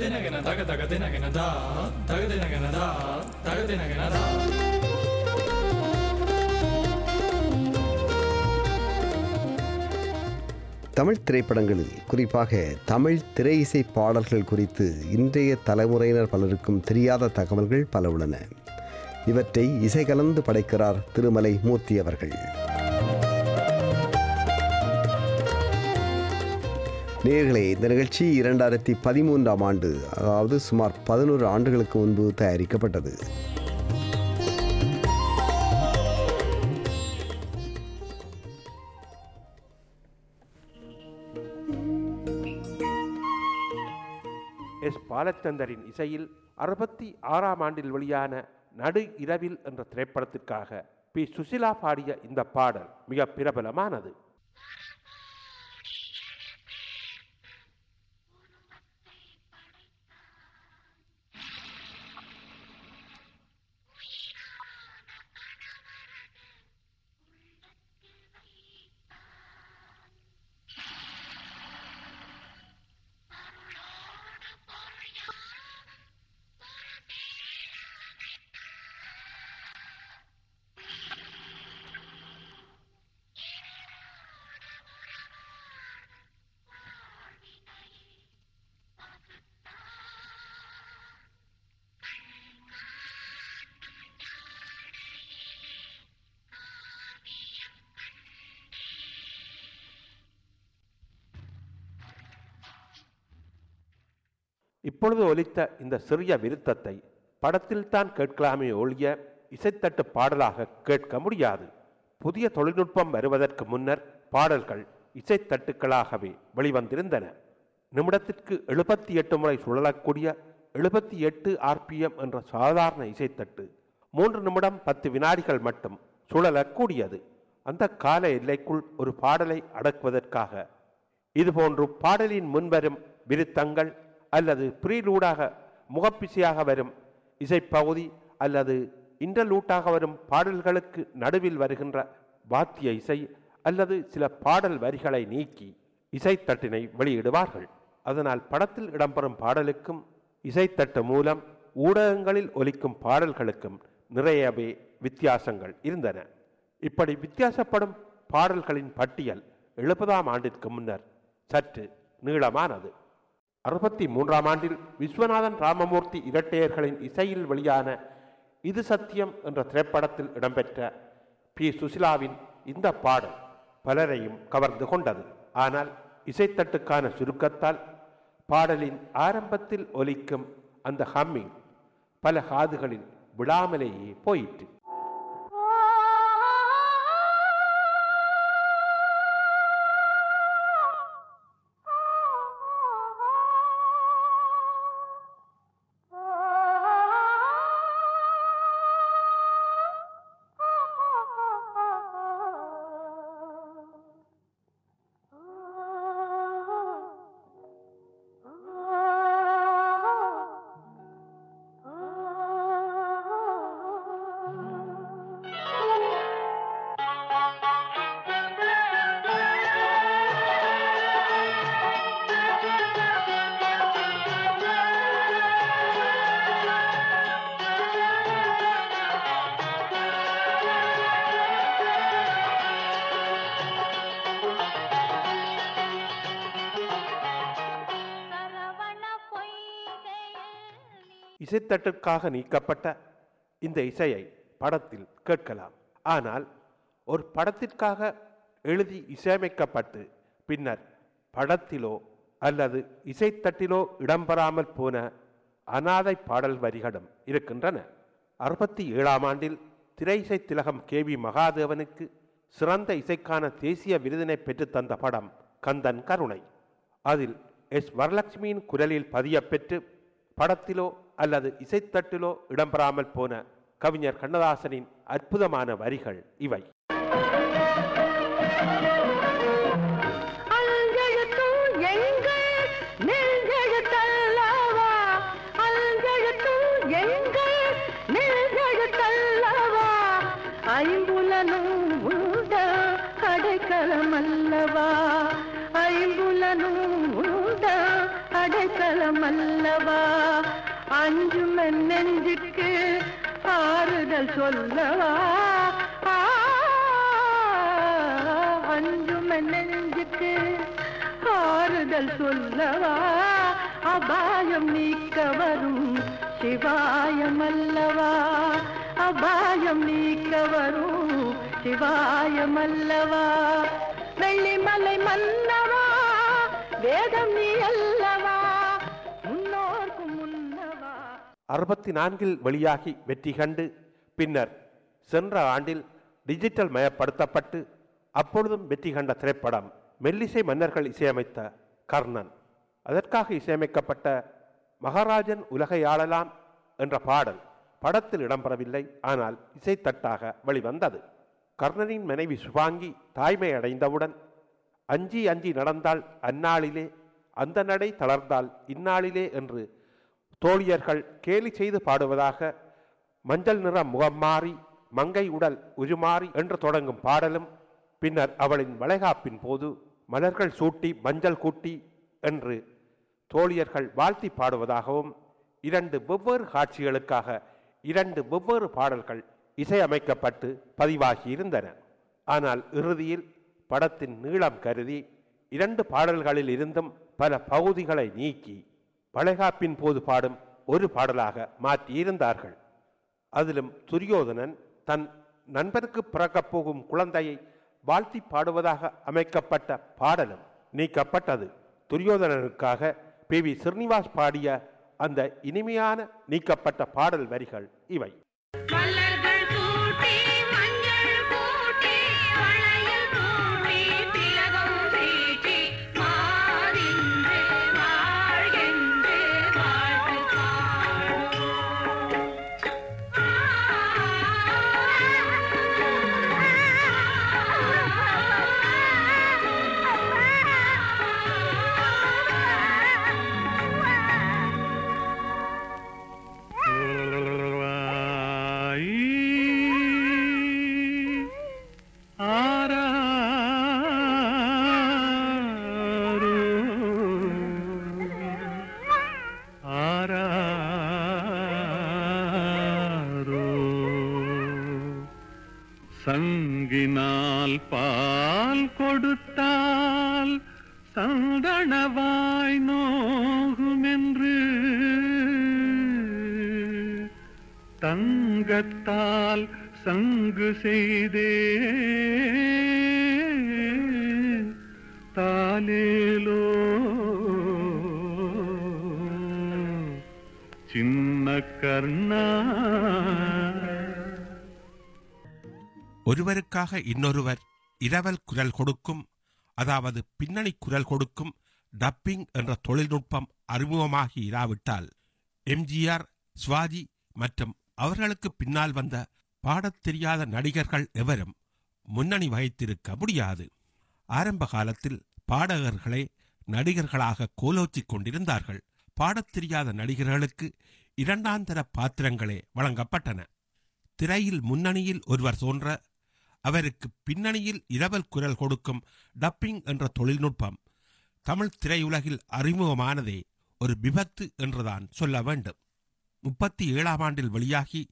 தகதினகன தகதினகனதா தகதினகனதா தகதினகனதா. தமிழ் திரைப்படங்களில் குறிப்பாக தமிழ் திரை இசை பாடல்கள் குறித்து இன்றைய தலைமுறையினர் பலருக்கும் தெரியாத தகவல்கள் பல உள்ளன. இவற்றை இசை கலந்து படைக்கிறார் திருமலை மூர்த்தி அவர்கள். நேயர்களே, இந்த நிகழ்ச்சி 2013 ஆம் ஆண்டு, அதாவது சுமார் 11 ஆண்டுகளுக்கு முன்பு தயாரிக்கப்பட்டது. எஸ். பாலச்சந்தரின் இசையில் 66ஆம் ஆண்டில் வெளியான நடு இரவில் என்ற திரைப்படத்திற்காக பி. சுஷீலா பாடிய இந்த பாடல் மிக பிரபலமானது. இப்பொழுது ஒலித்த இந்த சிறிய விருத்தத்தை படத்தில் தான் கேட்கலாமே ஒழிய இசைத்தட்டு பாடலாக கேட்க முடியாது. புதிய தொழில்நுட்பம் வருவதற்கு முன்னர் பாடல்கள் இசைத்தட்டுக்களாகவே வெளிவந்திருந்தன. நிமிடத்திற்கு 78 முறை சுழலக்கூடிய 78 RPM என்ற சாதாரண இசைத்தட்டு 3 நிமிடம் 10 வினாடிகள் மட்டும் சுழலக்கூடியது. அந்த கால எல்லைக்குள் ஒரு பாடலை அடக்குவதற்காக இதுபோன்று பாடலின் முன்வரும் விருத்தங்கள் அல்லது ப்ரீலூடாக முகப்பிசையாக வரும் இசைப்பகுதி அல்லது இன்டர்லூட்டாக வரும் பாடல்களுக்கு நடுவில் வருகின்ற வாத்திய இசை அல்லது சில பாடல் வரிகளை நீக்கி இசைத்தட்டினை வெளியிடுவார்கள். அதனால் படத்தில் இடம்பெறும் பாடலுக்கும் இசைத்தட்டு மூலம் ஊடகங்களில் ஒலிக்கும் பாடல்களுக்கும் நிறையவே வித்தியாசங்கள் இருந்தன. இப்படி வித்தியாசப்படும் பாடல்களின் பட்டியல் 70ஆம் ஆண்டிற்கு முன்னர் சற்று நீளமானது. 63ஆம் ஆண்டில் விஸ்வநாதன் ராமமூர்த்தி இரட்டையர்களின் இசையில் வெளியான இது சத்தியம் என்ற திரைப்படத்தில் இடம்பெற்ற பி. சுஷீலாவின் இந்த பாடல் பலரையும் கவர்ந்து கொண்டது. ஆனால் இசைத்தட்டுக்கான சுருக்கத்தால் பாடலின் ஆரம்பத்தில் ஒலிக்கும் அந்த ஹம்மிங் பல காதுகளில் விழாமலேயே போயிற்று. இசைத்தட்டுக்காக நீக்கப்பட்ட இந்த இசையை படத்தில் கேட்கலாம். ஆனால் ஒரு படத்திற்காக எழுதி இசையமைக்கப்பட்டு பின்னர் படத்திலோ அல்லது இசைத்தட்டிலோ இடம்பெறாமல் போன அநாதை பாடல் வரிகளும் இருக்கின்றன. 67ஆம் ஆண்டில் திரை இசை திலகம் கே.வி. மகாதேவனுக்கு சிறந்த இசைக்கான தேசிய விருதினை பெற்றுத்தந்த படம் கந்தன் கருணை. அதில் எஸ். வரலட்சுமியின் குரலில் பதியப்பெற்று படத்திலோ அல்லது இசைத்தட்டிலோ இடம்பெறாமல் போன கவிஞர் கண்ணதாசனின் அற்புதமான வரிகள் இவை. அடைக்கலம் அல்லவா, அஞ்சும் என் நெஞ்சுக்கு ஆறுதல் சொல்லவா, அஞ்சும் என் நெஞ்சுக்கு ஆறுதல் சொல்லவா, அபாயம் நீக்க வரும் சிவாயம் அல்லவா, அபாயம் நீக்க வரும் சிவாயம் அல்லவா, வெள்ளிமலை மன்னவா வேதம் நீ அல்லவா, முன்னோர்க்கும் முன்னவா. 64 வெளியாகி வெற்றி கண்டு பின்னர் சென்ற ஆண்டில் டிஜிட்டல் மயப்படுத்தப்பட்டு அப்பொழுதும் வெற்றி கண்ட திரைப்படம் மெல்லிசை மன்னர்கள் இசையமைத்த கர்ணன். அதற்காக இசையமைக்கப்பட்ட மகாராஜன் உலகை ஆளலாம் என்ற பாடல் படத்தில் இடம்பெறவில்லை, ஆனால் இசைத்தட்டாக வெளிவந்தது. கர்ணனின் மனைவி சுபாங்கி தாய்மை அடைந்தவுடன் அஞ்சி அஞ்சி நடந்தால் அந்நாளிலே, அந்த நடை தளர்ந்தால் இந்நாளிலே என்று தோழியர்கள் கேலி செய்து பாடுவதாக மஞ்சள் நிறம் முகம் மாறி மங்கை உடல் உருமாறி என்று தொடங்கும் பாடலும் பின்னர் அவளின் வளைகாப்பின் போது மலர்கள் சூட்டி மஞ்சள் கூட்டி என்று தோழியர்கள் வாழ்த்தி பாடுவதாகவும் 2 வெவ்வேறு காட்சிகளுக்காக 2 வெவ்வேறு பாடல்கள் இசையமைக்கப்பட்டு பதிவாகியிருந்தன. ஆனால் இறுதியில் படத்தின் நீளம் கருதி 2 பாடல்களில் இருந்தும் பல பகுதிகளை நீக்கி வளைகாப்பின் போது பாடும் ஒரு பாடலாக மாற்றியிருந்தார்கள். அதிலும் துரியோதனன் தன் நண்பனுக்கு பிறக்கப் போகும் குழந்தையை வாழ்த்தி பாடுவதாக அமைக்கப்பட்ட பாடலும் நீக்கப்பட்டது. துரியோதனனுக்காக பி. வி. ஸ்ரீனிவாஸ் பாடிய அந்த இனிமையான நீக்கப்பட்ட பாடல் வரிகள் இவை. சங்கினால் பால் கொடுத்தால் சந்தனவாய் நோகும் என்று தங்கத்தால் சங்கு செய்தே தாலேலோ சின்ன கர்ணா. ஒருவருக்காக இன்னொருவர் இரவல் குரல் கொடுக்கும், அதாவது பின்னணி குரல் கொடுக்கும் டப்பிங் என்ற தொழில்நுட்பம் அறிமுகமாகி இராவிட்டால் எம்ஜிஆர், சிவாஜி மற்றும் அவர்களுக்கு பின்னால் வந்த பாடத் தெரியாத நடிகர்கள் எவரும் முன்னணி வகித்திருக்க முடியாது. ஆரம்ப காலத்தில் பாடகர்களே நடிகர்களாக கோலோச்சிக் கொண்டிருந்தார்கள். பாடத் தெரியாத நடிகர்களுக்கு இரண்டாந்தர பாத்திரங்களே வழங்கப்பட்டன. திரையில் முன்னணியில் ஒருவர் தோன்ற அவருக்கு பின்னணியில் இரவல் குரல் கொடுக்கும் டப்பிங் என்ற தொழில்நுட்பம் தமிழ் திரையுலகில் அறிமுகமானதே ஒரு விபத்து என்றுதான் சொல்ல வேண்டும். 37 ஆண்டில் வெளியாகி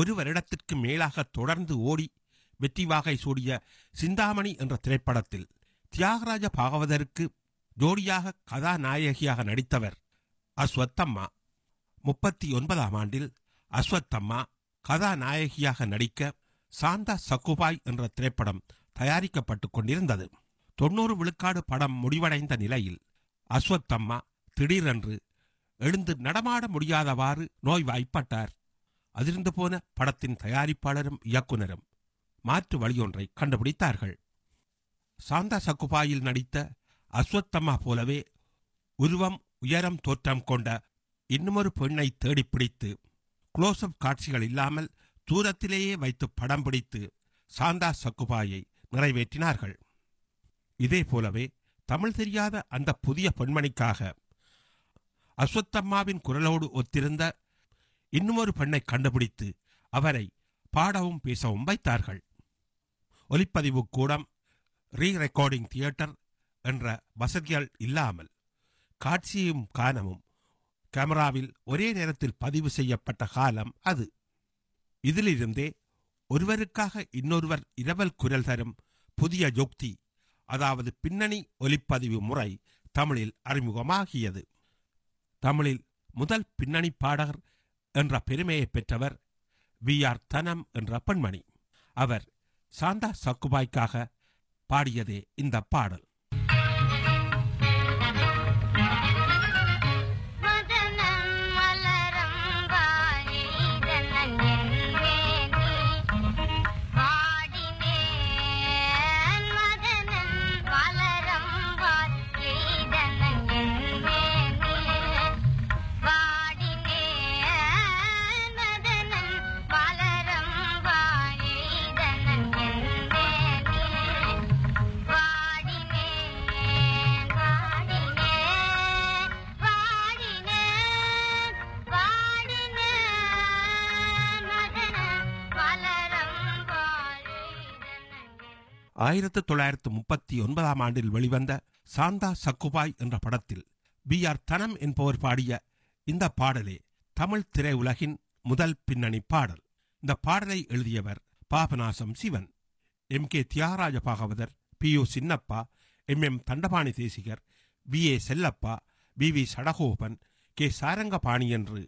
ஒரு வருடத்திற்கு மேலாக தொடர்ந்து ஓடி வெற்றி வாகை சூடிய சிந்தாமணி என்ற திரைப்படத்தில் தியாகராஜ பாகவதருக்கு ஜோடியாக கதாநாயகியாக நடித்தவர் அஸ்வத்தம்மா. 39 ஆண்டில் அஸ்வத்தம்மா கதாநாயகியாக நடிக்க சாந்தா சக்குபாய் என்ற திரைப்படம் தயாரிக்கப்பட்டு கொண்டிருந்தது. 90 விழுக்காடு படம் முடிவடைந்த நிலையில் அஸ்வத்தம்மா திடீரென்று எழுந்து நடமாட முடியாதவாறு நோய்வாய்ப்பட்டார். அதிர்ந்து போன படத்தின் தயாரிப்பாளரும் இயக்குனரும் மாற்று வழியொன்றை கண்டுபிடித்தார்கள். சாந்தா சக்குபாயில் நடித்த அஸ்வத்தம்மா போலவே உருவம் உயரம் தோற்றம் கொண்ட இன்னுமொரு பெண்ணை தேடிப்பிடித்து குளோஸ்அப் காட்சிகள் இல்லாமல் தூரத்திலேயே வைத்து படம் பிடித்து சாந்தா சக்குபாயை நிறைவேற்றினார்கள். இதே போலவே தமிழ் தெரியாத அந்த புதிய பெண்மணிக்காக அஸ்வத்தம்மாவின் குரலோடு ஒத்திருந்த இன்னுமொரு பெண்ணை கண்டுபிடித்து அவரை பாடவும் பேசவும் வைத்தார்கள். ஒலிப்பதிவு கூடம், ரீ ரெக்கார்டிங் தியேட்டர் என்ற வசதிகள் இல்லாமல் காட்சியும் காணமும் கேமராவில் ஒரே நேரத்தில் பதிவு செய்யப்பட்ட காலம் அது. இதிலிருந்தே ஒருவருக்காக இன்னொருவர் இரவல் குரல் தரும் புதிய யுக்தி, அதாவது பின்னணி ஒலிப்பதிவு முறை தமிழில் அறிமுகமாகியது. தமிழில் முதல் பின்னணி பாடகர் என்ற பெருமையை பெற்றவர் வி. ஆர். தனம் என்ற பெண்மணி. அவர் சாந்தா சக்குபாய்க்காக பாடியதே இந்த பாடல். ஆயிரத்து 1939 ஆண்டில் வெளிவந்த சாந்தா சக்குபாய் என்ற படத்தில் பி. ஆர். தனம் என்பவர் பாடிய இந்த பாடலே தமிழ் திரையுலகின் முதல் பின்னணி பாடல். இந்த பாடலை எழுதியவர் Papanasam Sivan. M. K. Thyagaraja Bhagavathar, P. U. Chinnappa, M. M. Dandapani Desikar, V. A. Chellappa, V. V. Sadagopan, K. Sarangapani என்று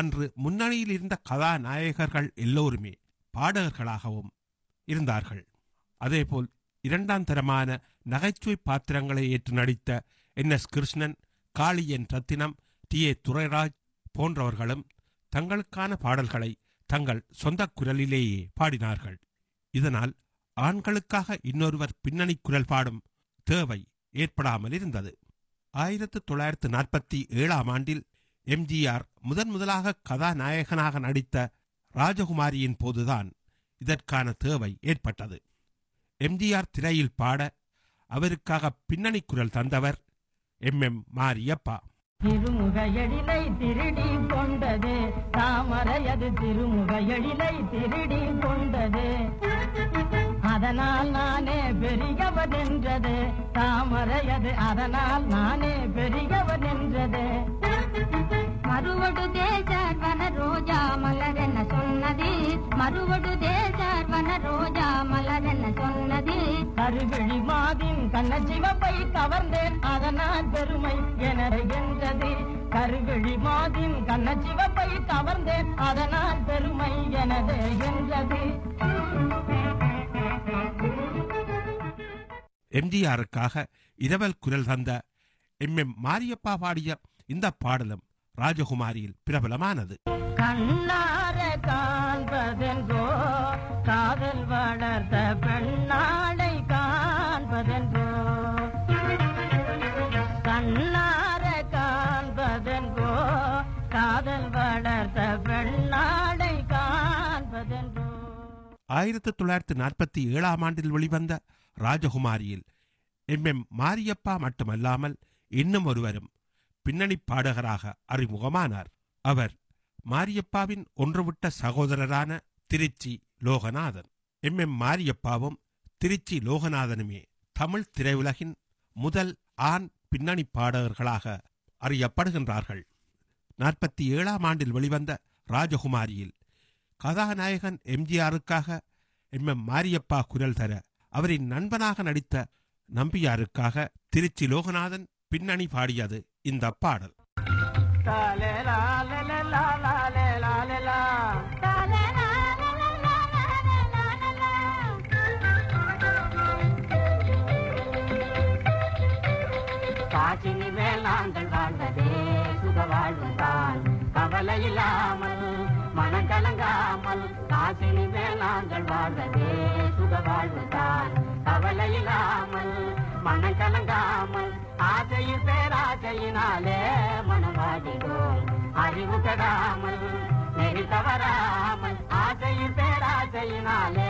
அன்று முன்னணியில் இருந்த கதாநாயகர்கள் எல்லோருமே பாடகர்களாகவும் இருந்தார்கள். அதேபோல் இரண்டாம் தரமான நகைச்சுவை பாத்திரங்களை ஏற்று நடித்த N. S. Krishnan, Kali, N. Rathinam, T. A. Durairaj போன்றவர்களும் தங்களுக்கான பாடல்களை தங்கள் சொந்த குரலிலேயே பாடினார்கள். இதனால் ஆண்களுக்காக இன்னொருவர் பின்னணி குரல் பாடும் தேவை ஏற்படாமல் இருந்தது. 1947 ஆண்டில் எம். ஜி. ஆர். முதன் முதலாக கதாநாயகனாக நடித்த ராஜகுமாரியின் போதுதான் இதற்கான தேவை ஏற்பட்டது. எம். ஜி. ஆர். திரையில் பாட அவருக்காக பின்னணி குரல் தந்தவர் எம். எம். மாரியப்பா. திருமுகையடிலை திருடி கொண்டது தாமரையது, திருமுகையடிலை திருடி கொண்டது, அதனால் நானே பெரியவன் என்றது, தாமரையது அதனால் நானே பெரியவன் என்றது, மறுவடு தேசார் வன ரோஜா மலரென சொன்னது, மறுவடு தேசார் வன ரோஜா மலரென சொன்னது, கருவிழி மாதின் கண்ணச்சிவப்பை கவர்ந்தேன் அதனால் பெருமை எனது, கருவிழி மாதின் கண்ணச்சிவப்பை கவர்ந்தேன் அதனால் பெருமை எனது என்றது. எம்ஜிஆருக்காக இரவல் குரல் தந்த எம். எம். மாரியப்பா பாடிய இந்த பாடலும் ராஜகுமாரியில் பிரபலமானது. கண்ணார காண்பதென்றோ காதல் வளர்த்த பெண்ணாளை காண்பதென்றோ, கண்ணார காண்பதென்றோ காதல் வளர்த்த பெண்ணாளை காண்பதென்றோ. 1947 ஆண்டில் வெளிவந்த ராஜகுமாரியில் எம். எம். மாரியப்பா மட்டுமல்லாமல் இன்னும் ஒருவரும் பின்னணி பாடகராக அறிமுகமானார். அவர் மாரியப்பாவின் ஒன்றுவிட்ட சகோதரரான திருச்சி லோகநாதன். எம். எம். மாரியப்பாவும் திருச்சி லோகநாதனுமே தமிழ் திரையுலகின் முதல் ஆண் பின்னணி பாடகர்களாக அறியப்படுகின்றார்கள். 47 ஆண்டில் வெளிவந்த ராஜகுமாரியில் கதாநாயகன் எம்ஜிஆருக்காக எம். எம். மாரியப்பா குரல் தர அவரின் நண்பனாக நடித்த நம்பியாருக்காக திருச்சி லோகநாதன் பின்னணி பாடியது இந்த பாடல். காசினி வேளாண்கள் வாழ்ந்ததே சுக வாழ்வுதான், கவலை இல்லாமல் மனக்கலங்காமல், காசினி வேளாண்கள் வாழ்ந்ததே சுக வாழ்வுதான், கவலை இல்லாமல் மனக்கலங்காமல், ஆசையில் பேராசையினாலே மனவாடினோம் அறிவு பெறாமல் நெறி தவறாமல், ஆசையில் பேராசையினாலே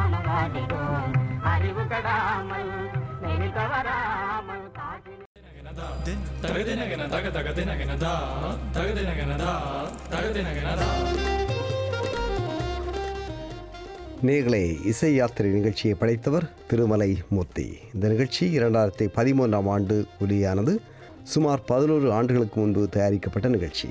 மனவாடினோம் அறிவு பெறாமல் நெறி தவறாமல். நேயர்களே, இசை யாத்திரை நிகழ்ச்சியை படைத்தவர் திருமலை மூர்த்தி. இந்த நிகழ்ச்சி 2013 ஆண்டு ஒலியானது. சுமார் 11 ஆண்டுகளுக்கு முன்பு தயாரிக்கப்பட்ட நிகழ்ச்சி.